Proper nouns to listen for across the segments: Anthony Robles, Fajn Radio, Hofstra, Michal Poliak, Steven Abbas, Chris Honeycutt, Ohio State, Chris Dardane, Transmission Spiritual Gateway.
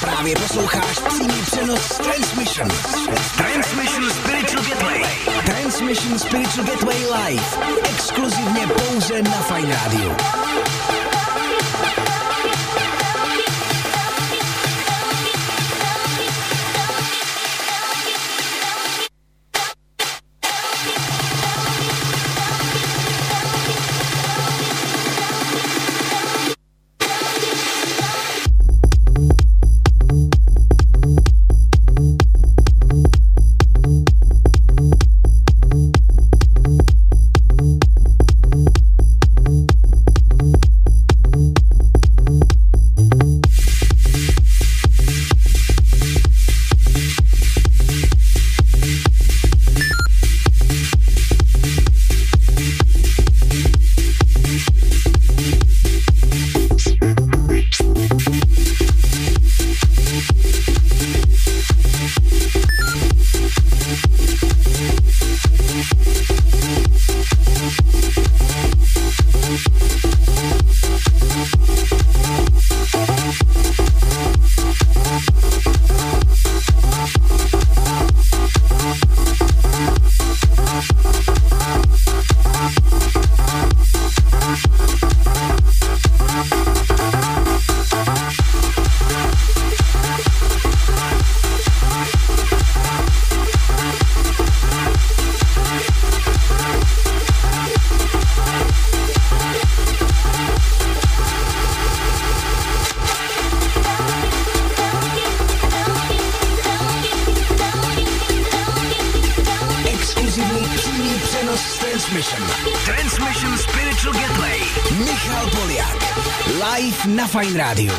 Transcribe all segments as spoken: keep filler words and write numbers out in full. Právě posloucháš přímý přenos Transmission. Transmission Spiritual Gateway. Transmission Spiritual Gateway Live. Exkluzivně pouze na Fajn Radio. Transmission Spiritual Gateway. Michal Poliak. Live na Fajn Rádiu.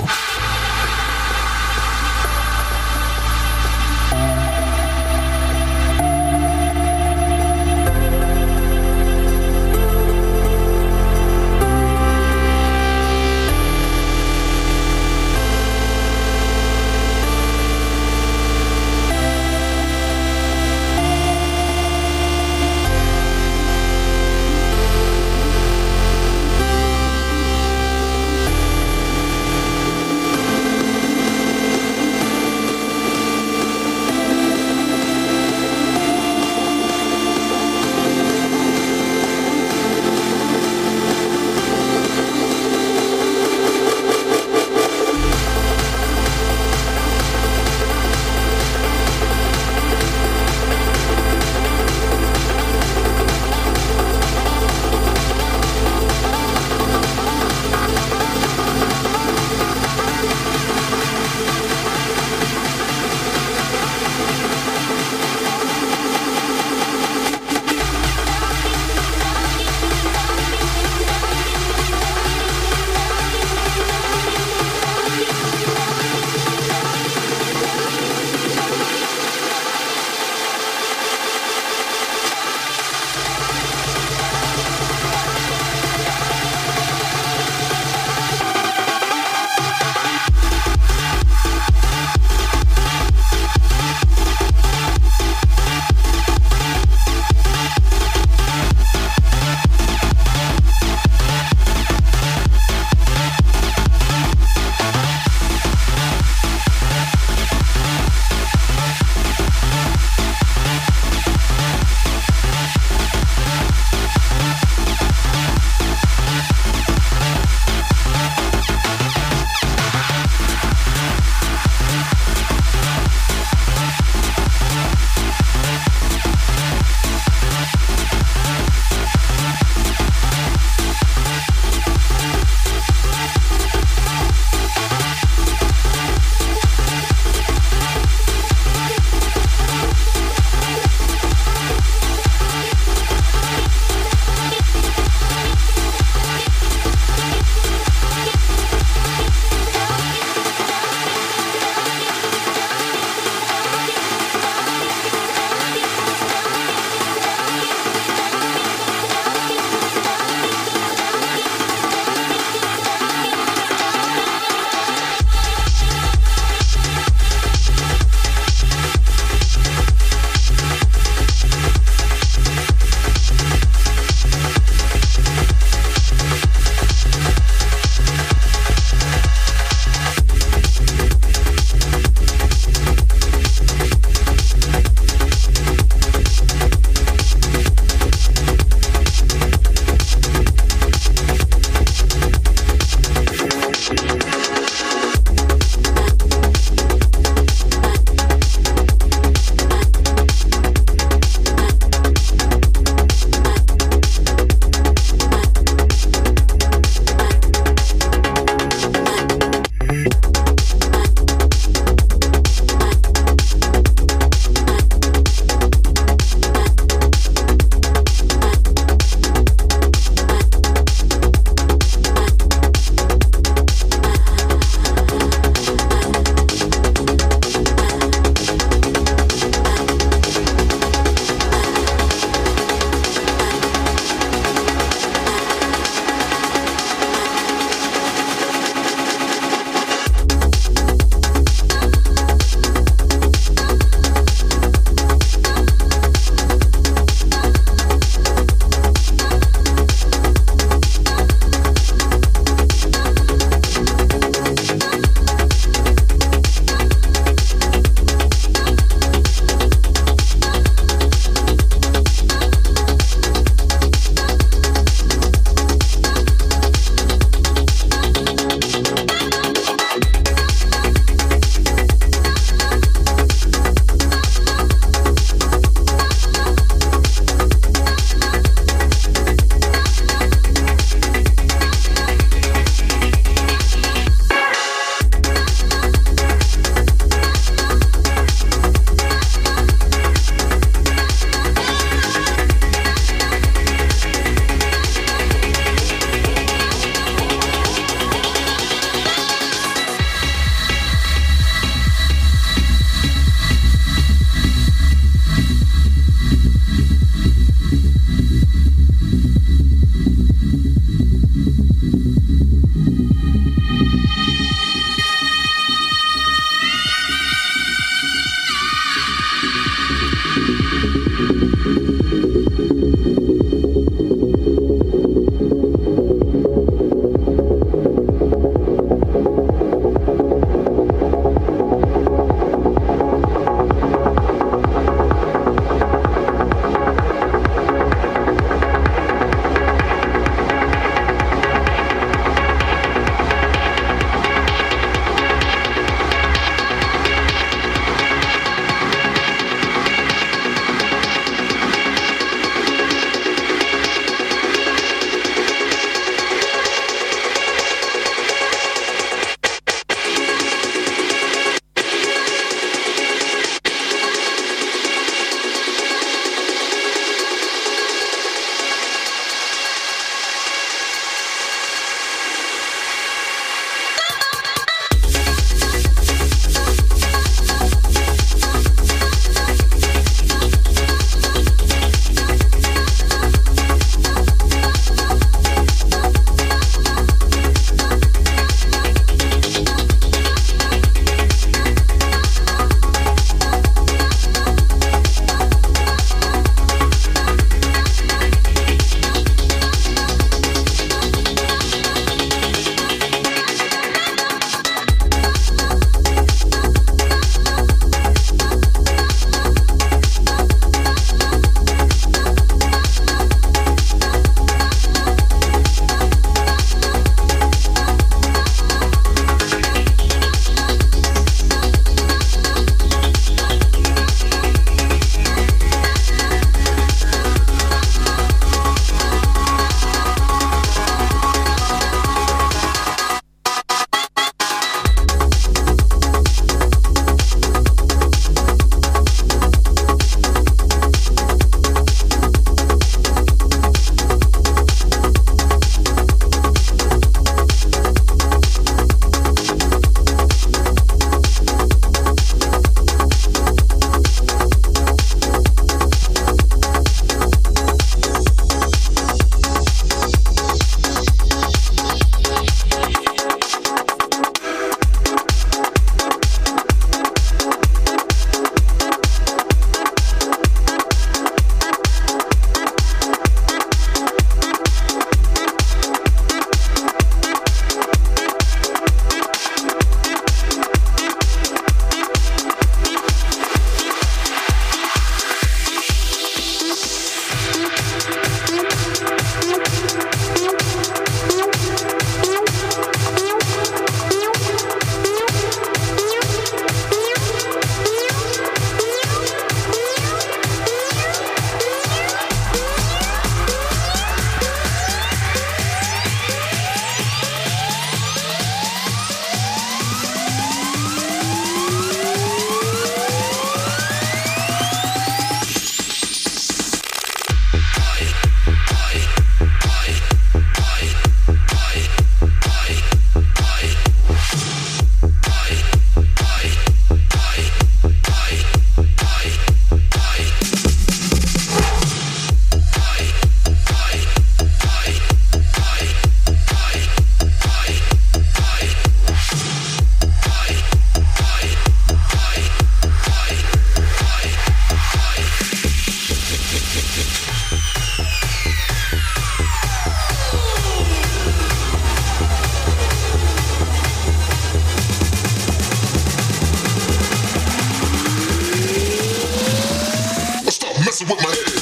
messing with my head.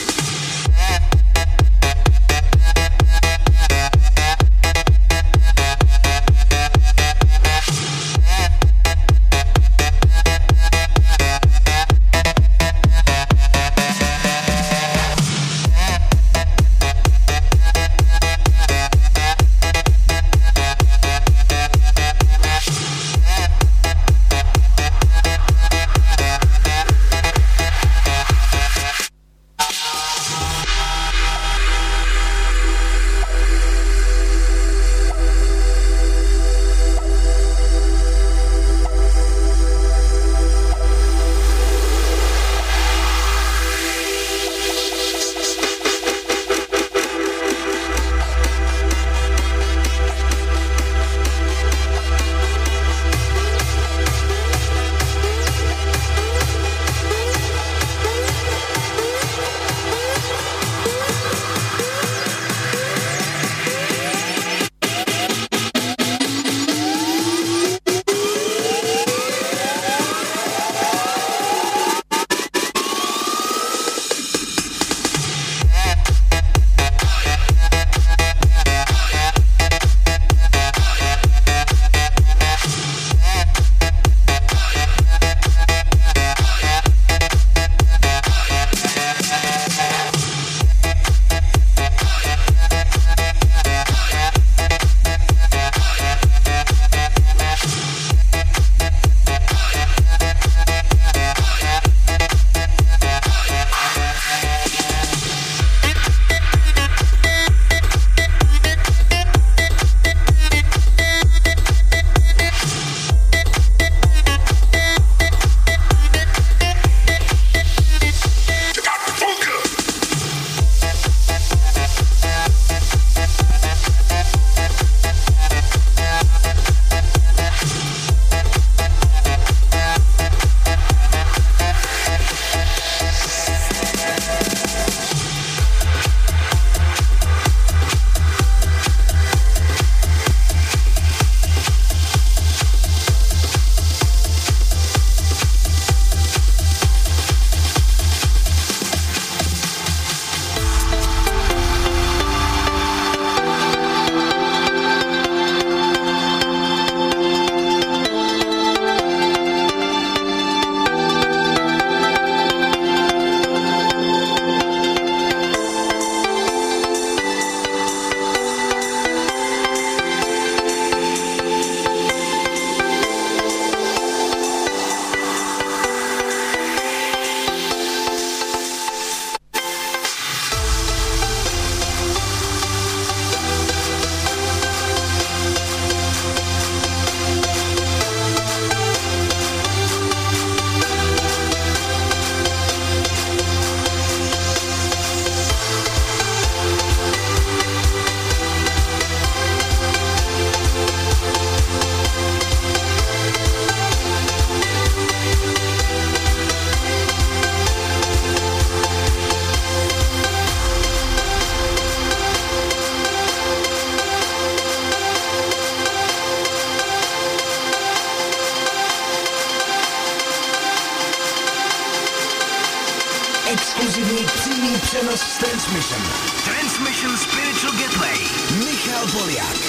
Exclusively T V channels transmission. Transmission Spiritual Gateway. Michal Poliak.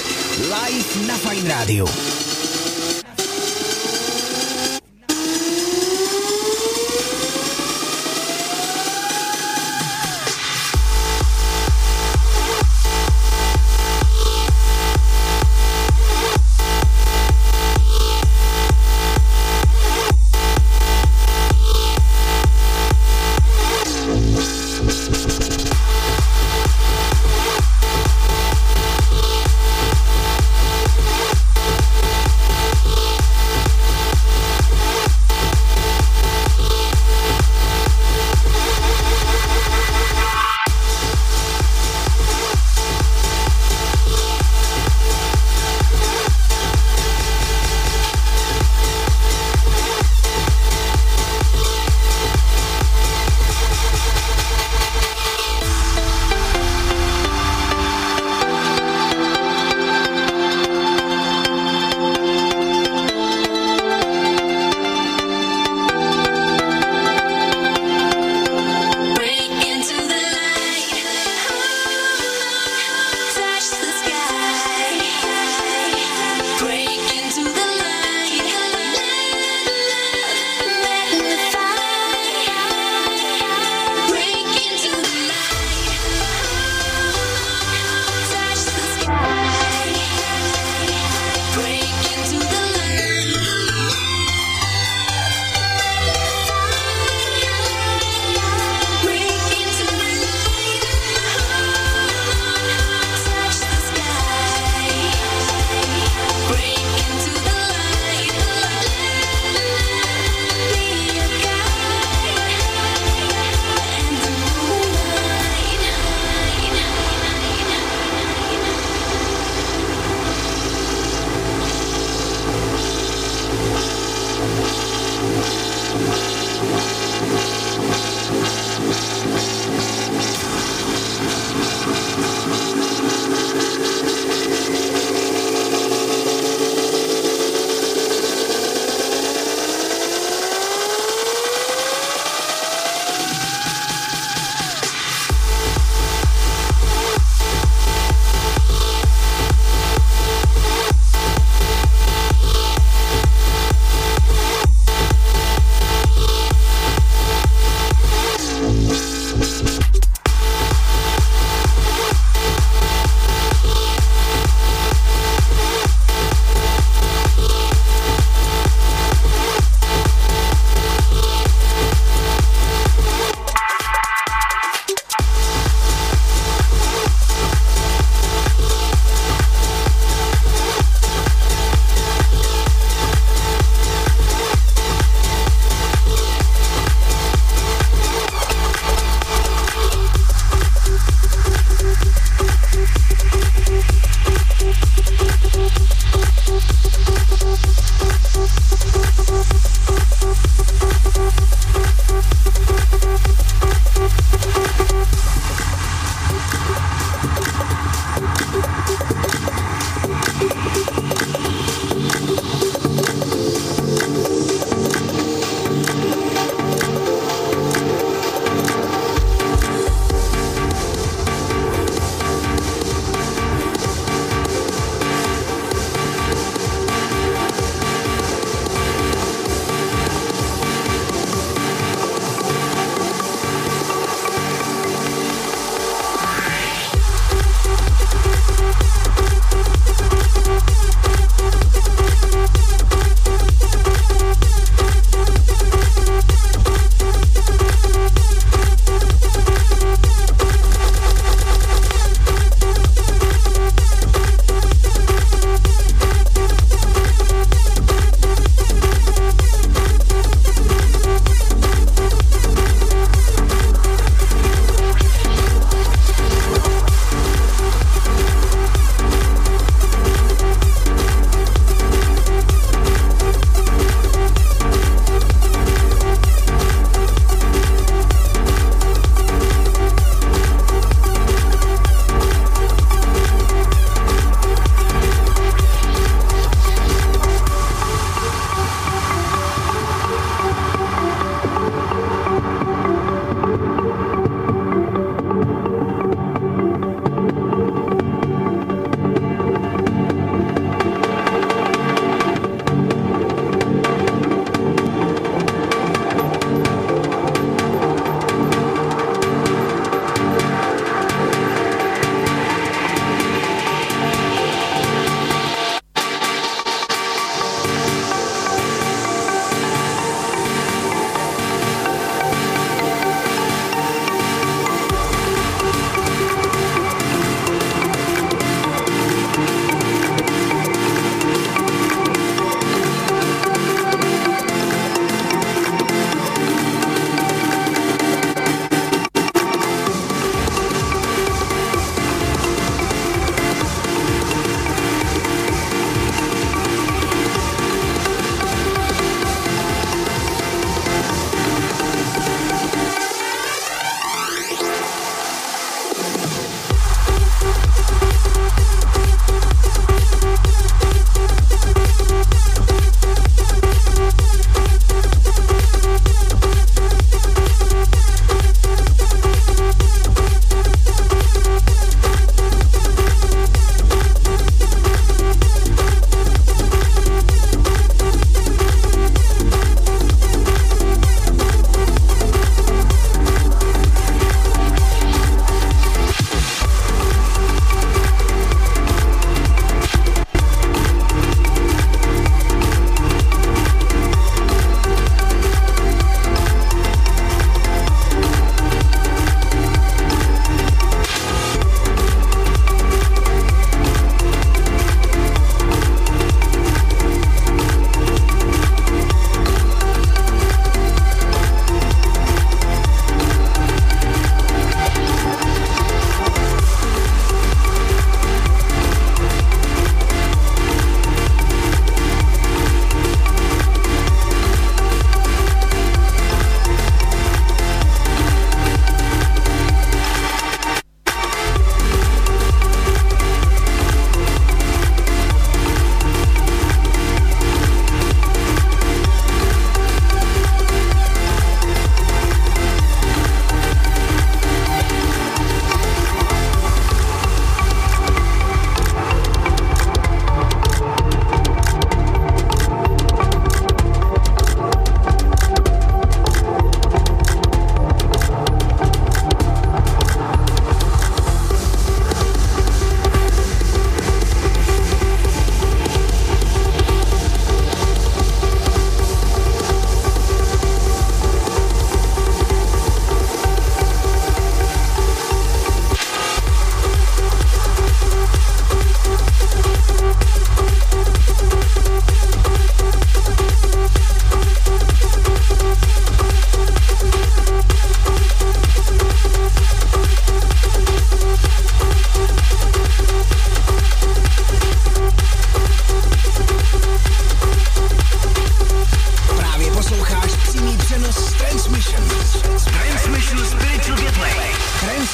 Live na Fajn Rádiu.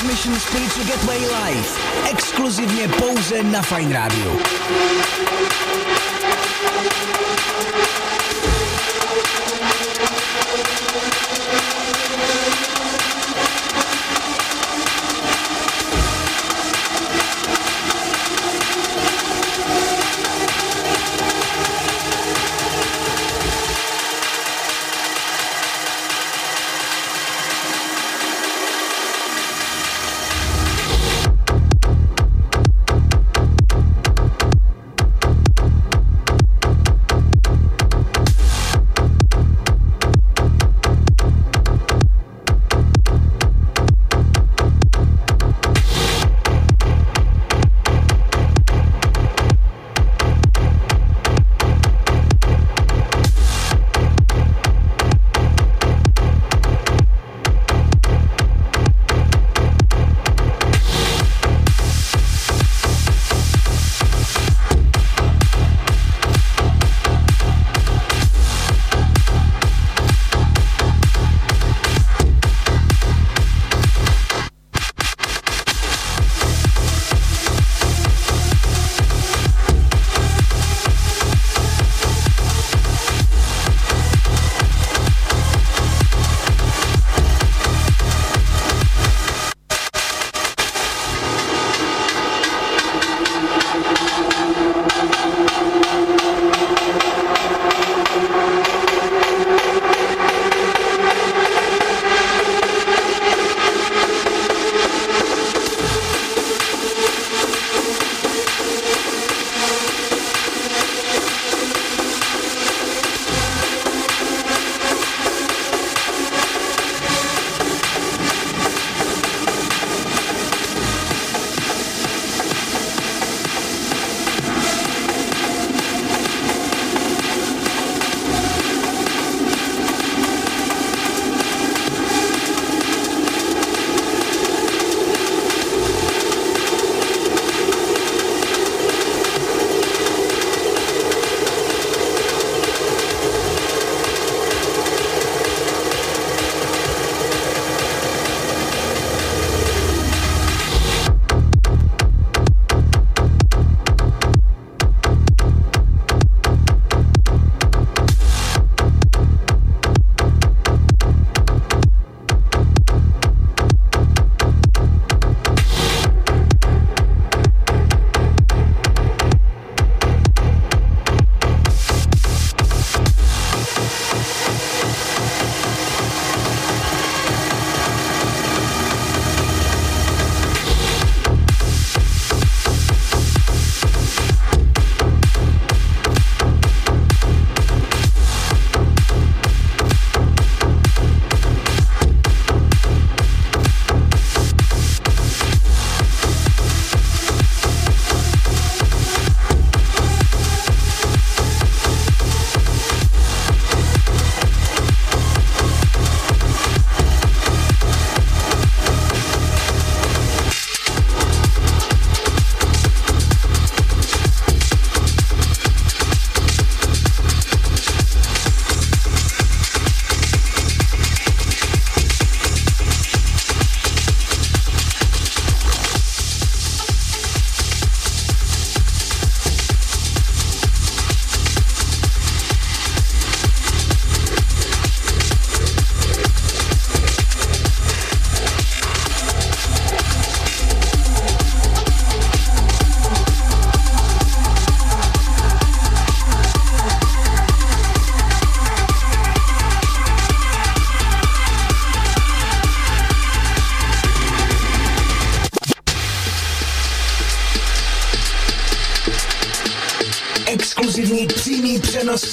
Transmission Spiritual Gateway Live. Exkluzivně pouze na Fajn Radio.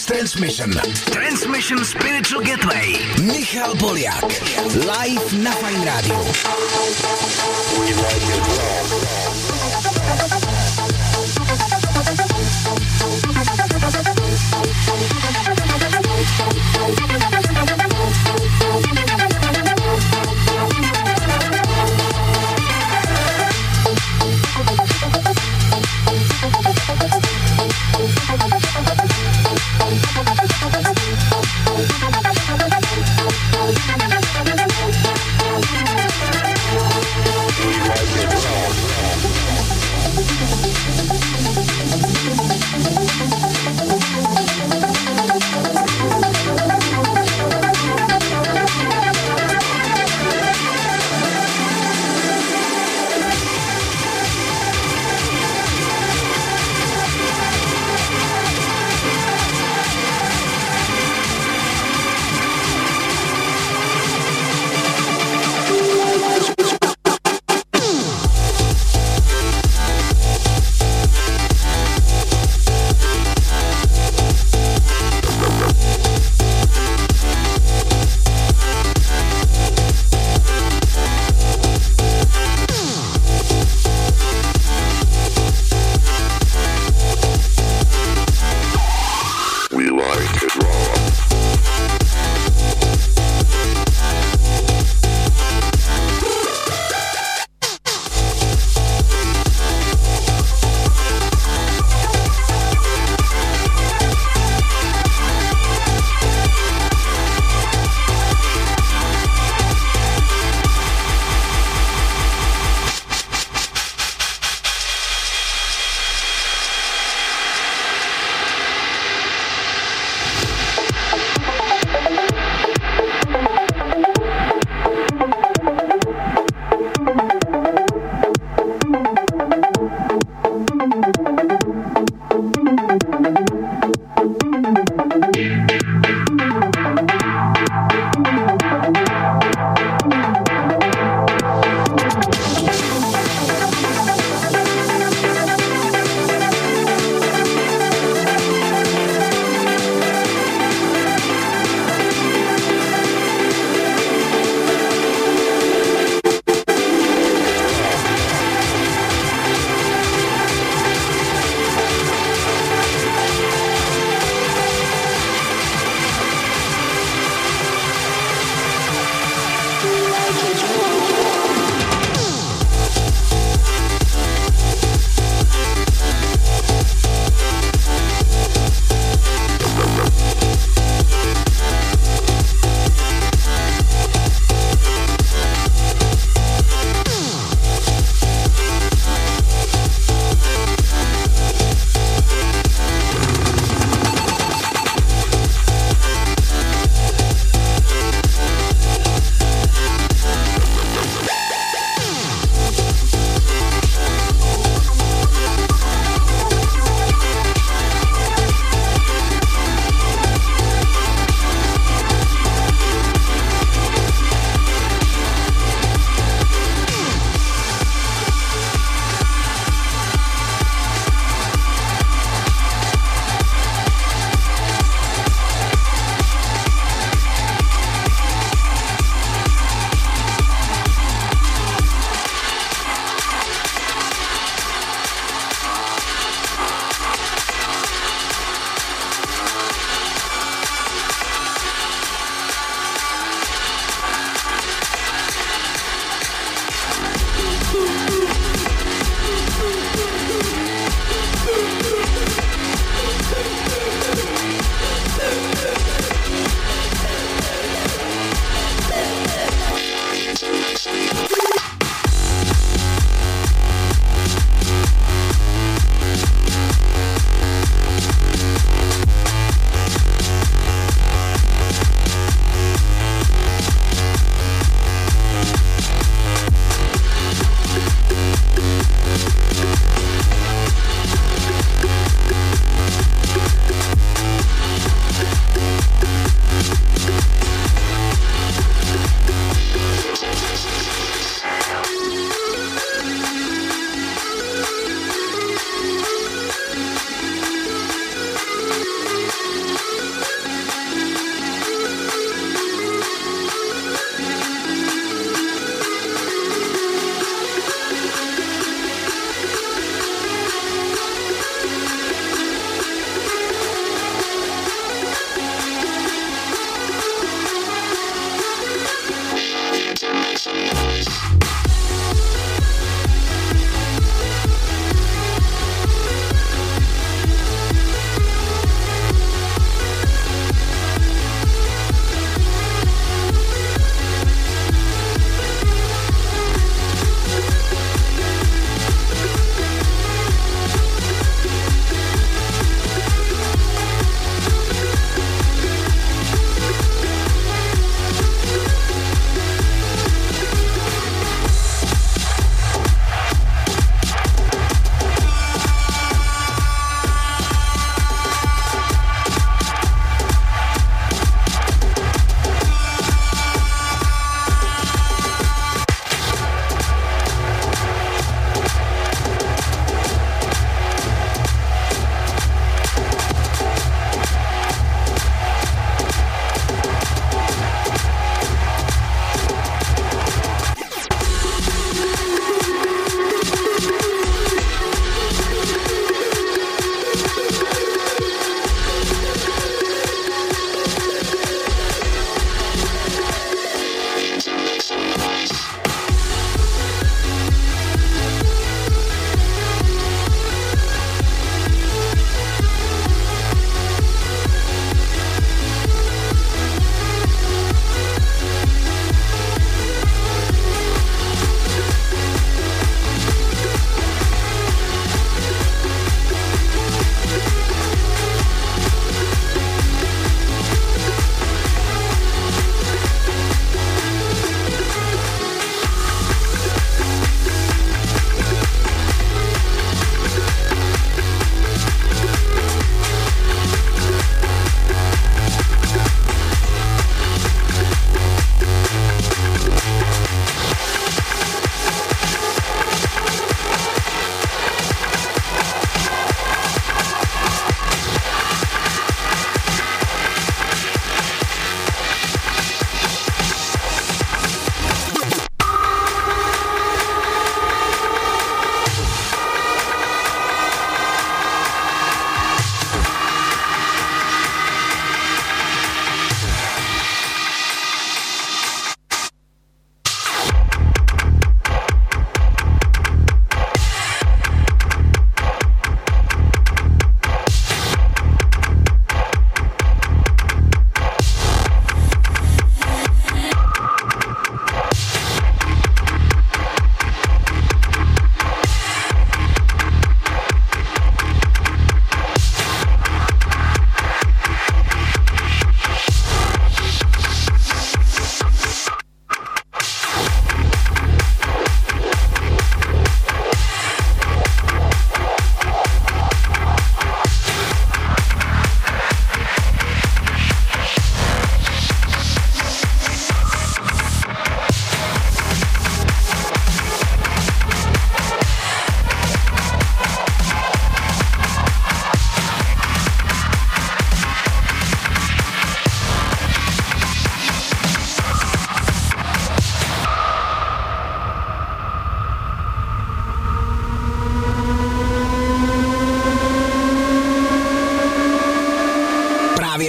Transmission. Transmission Spiritual Gateway. Michal Poliak. Live na Fajn Radio. We'll be right back.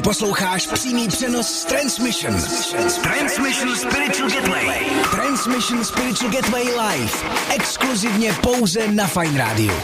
Posloucháš přímý přenos Transmission. Transmission Spiritual Gateway. Transmission Spiritual Gateway live. Exkluzivně pouze na Fajn Radio.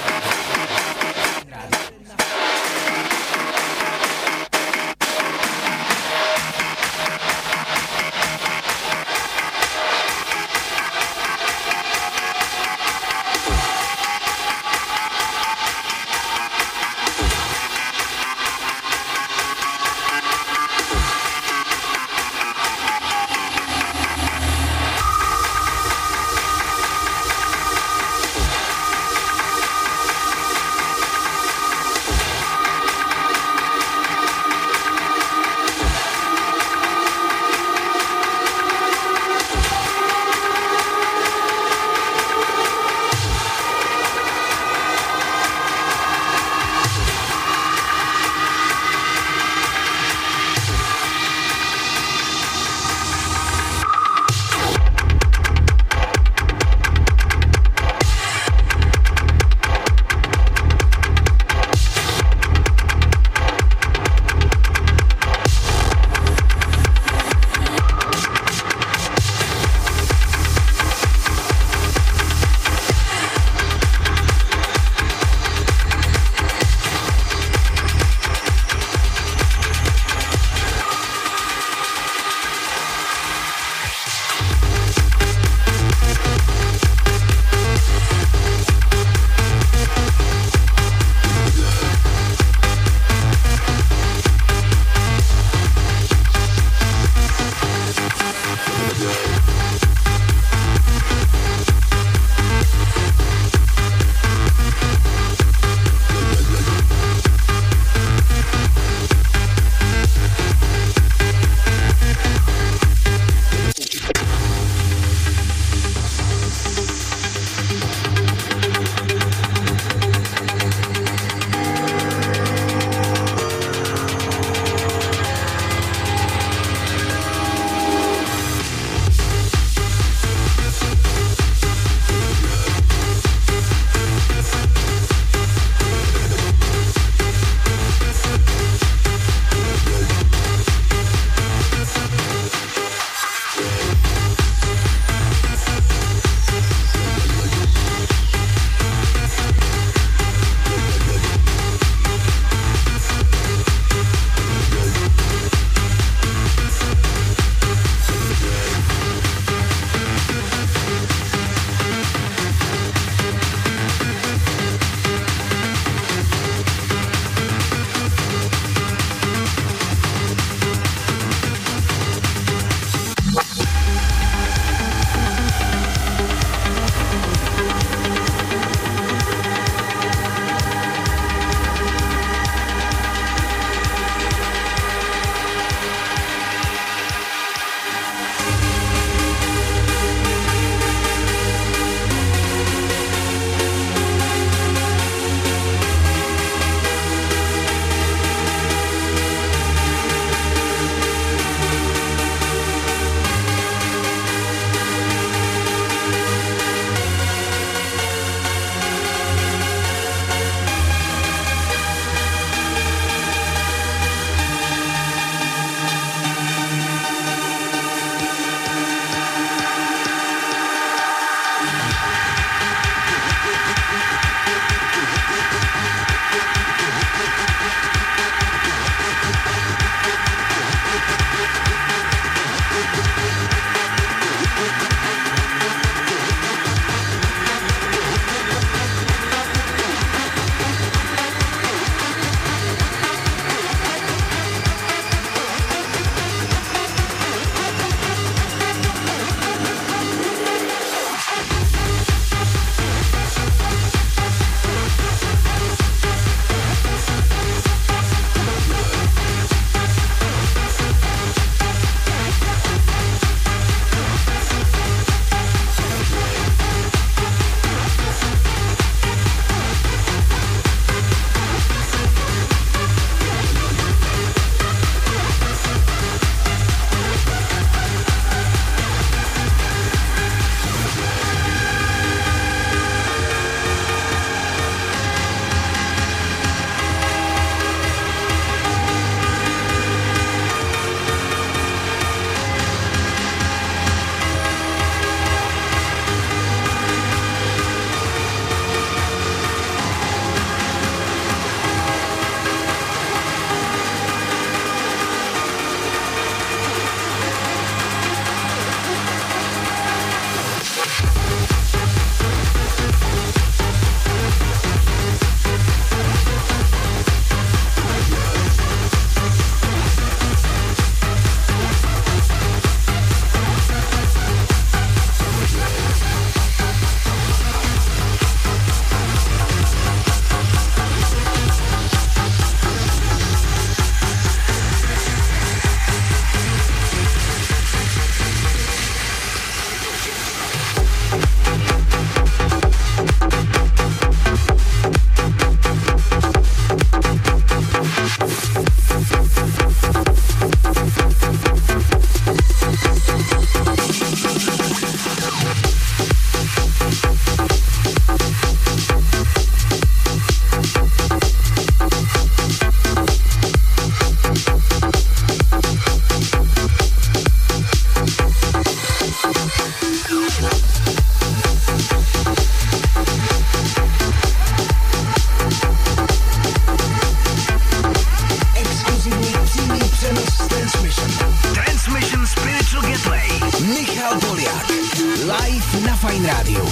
Transmission Spiritual Gateway. Michal Poliak. Live na Fajn Rádiu.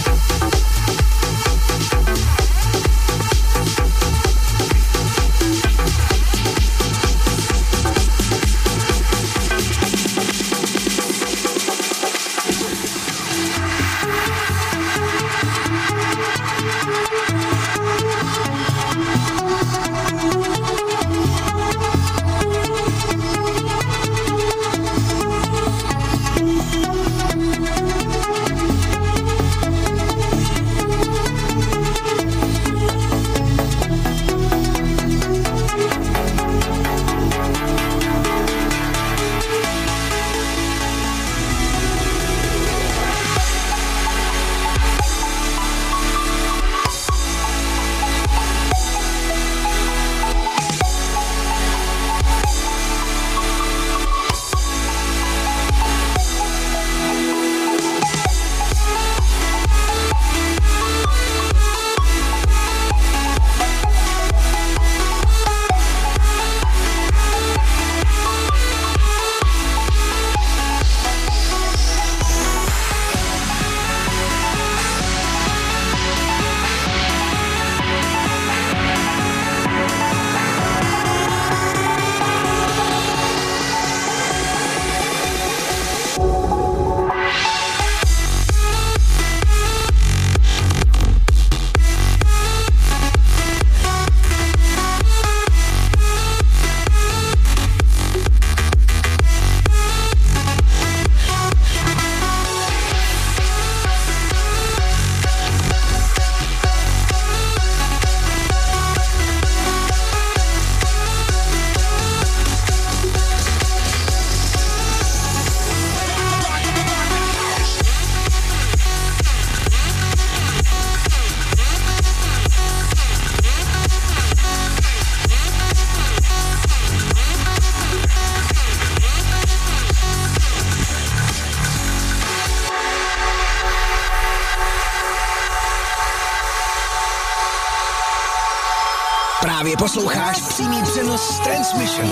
Právě posloucháš přímý přenos Transmission.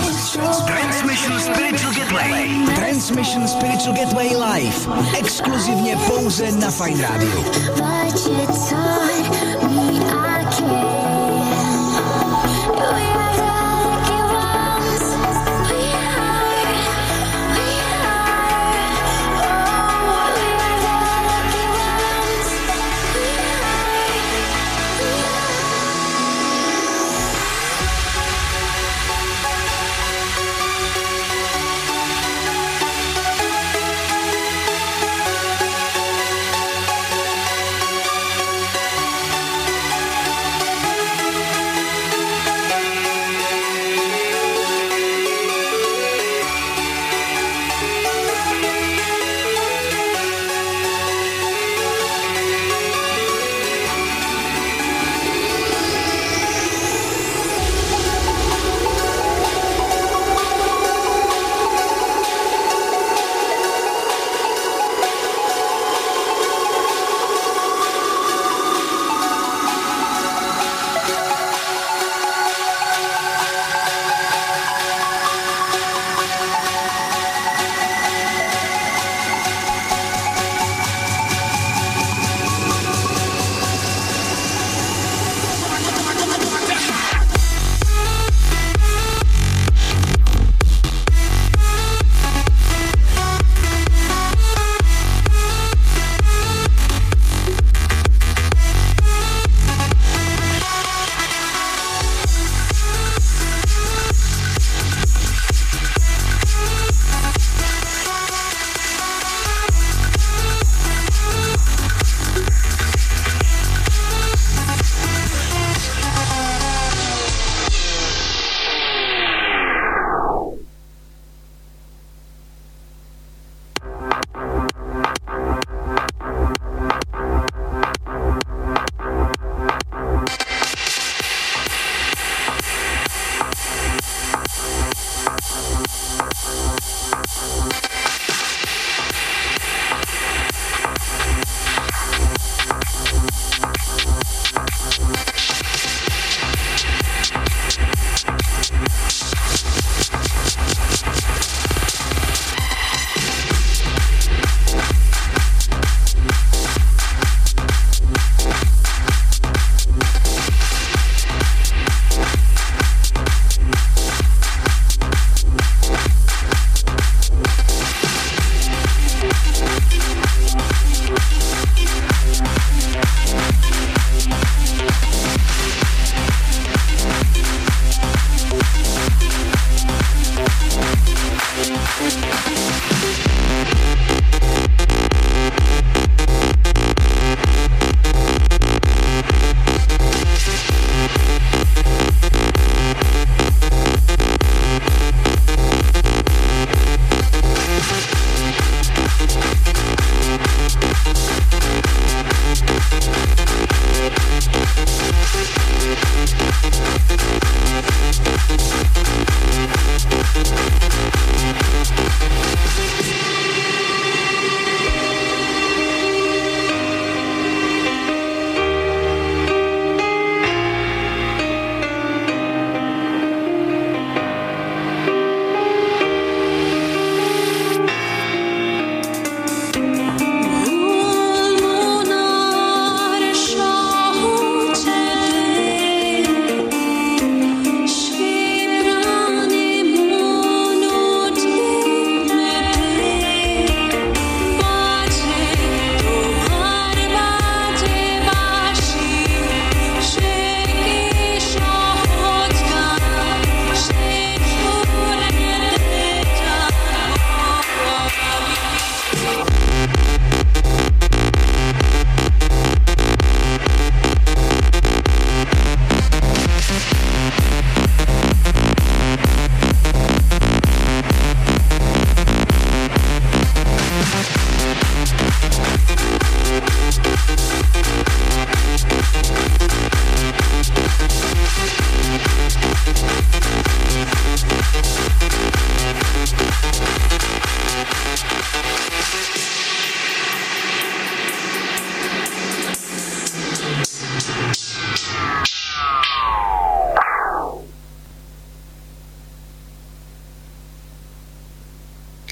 Transmission Spiritual Gateway. Transmission Spiritual Gateway Live. Exkluzivně pouze na Fajn Rádiu.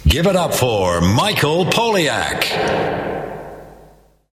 Give it up for Michal Poliak.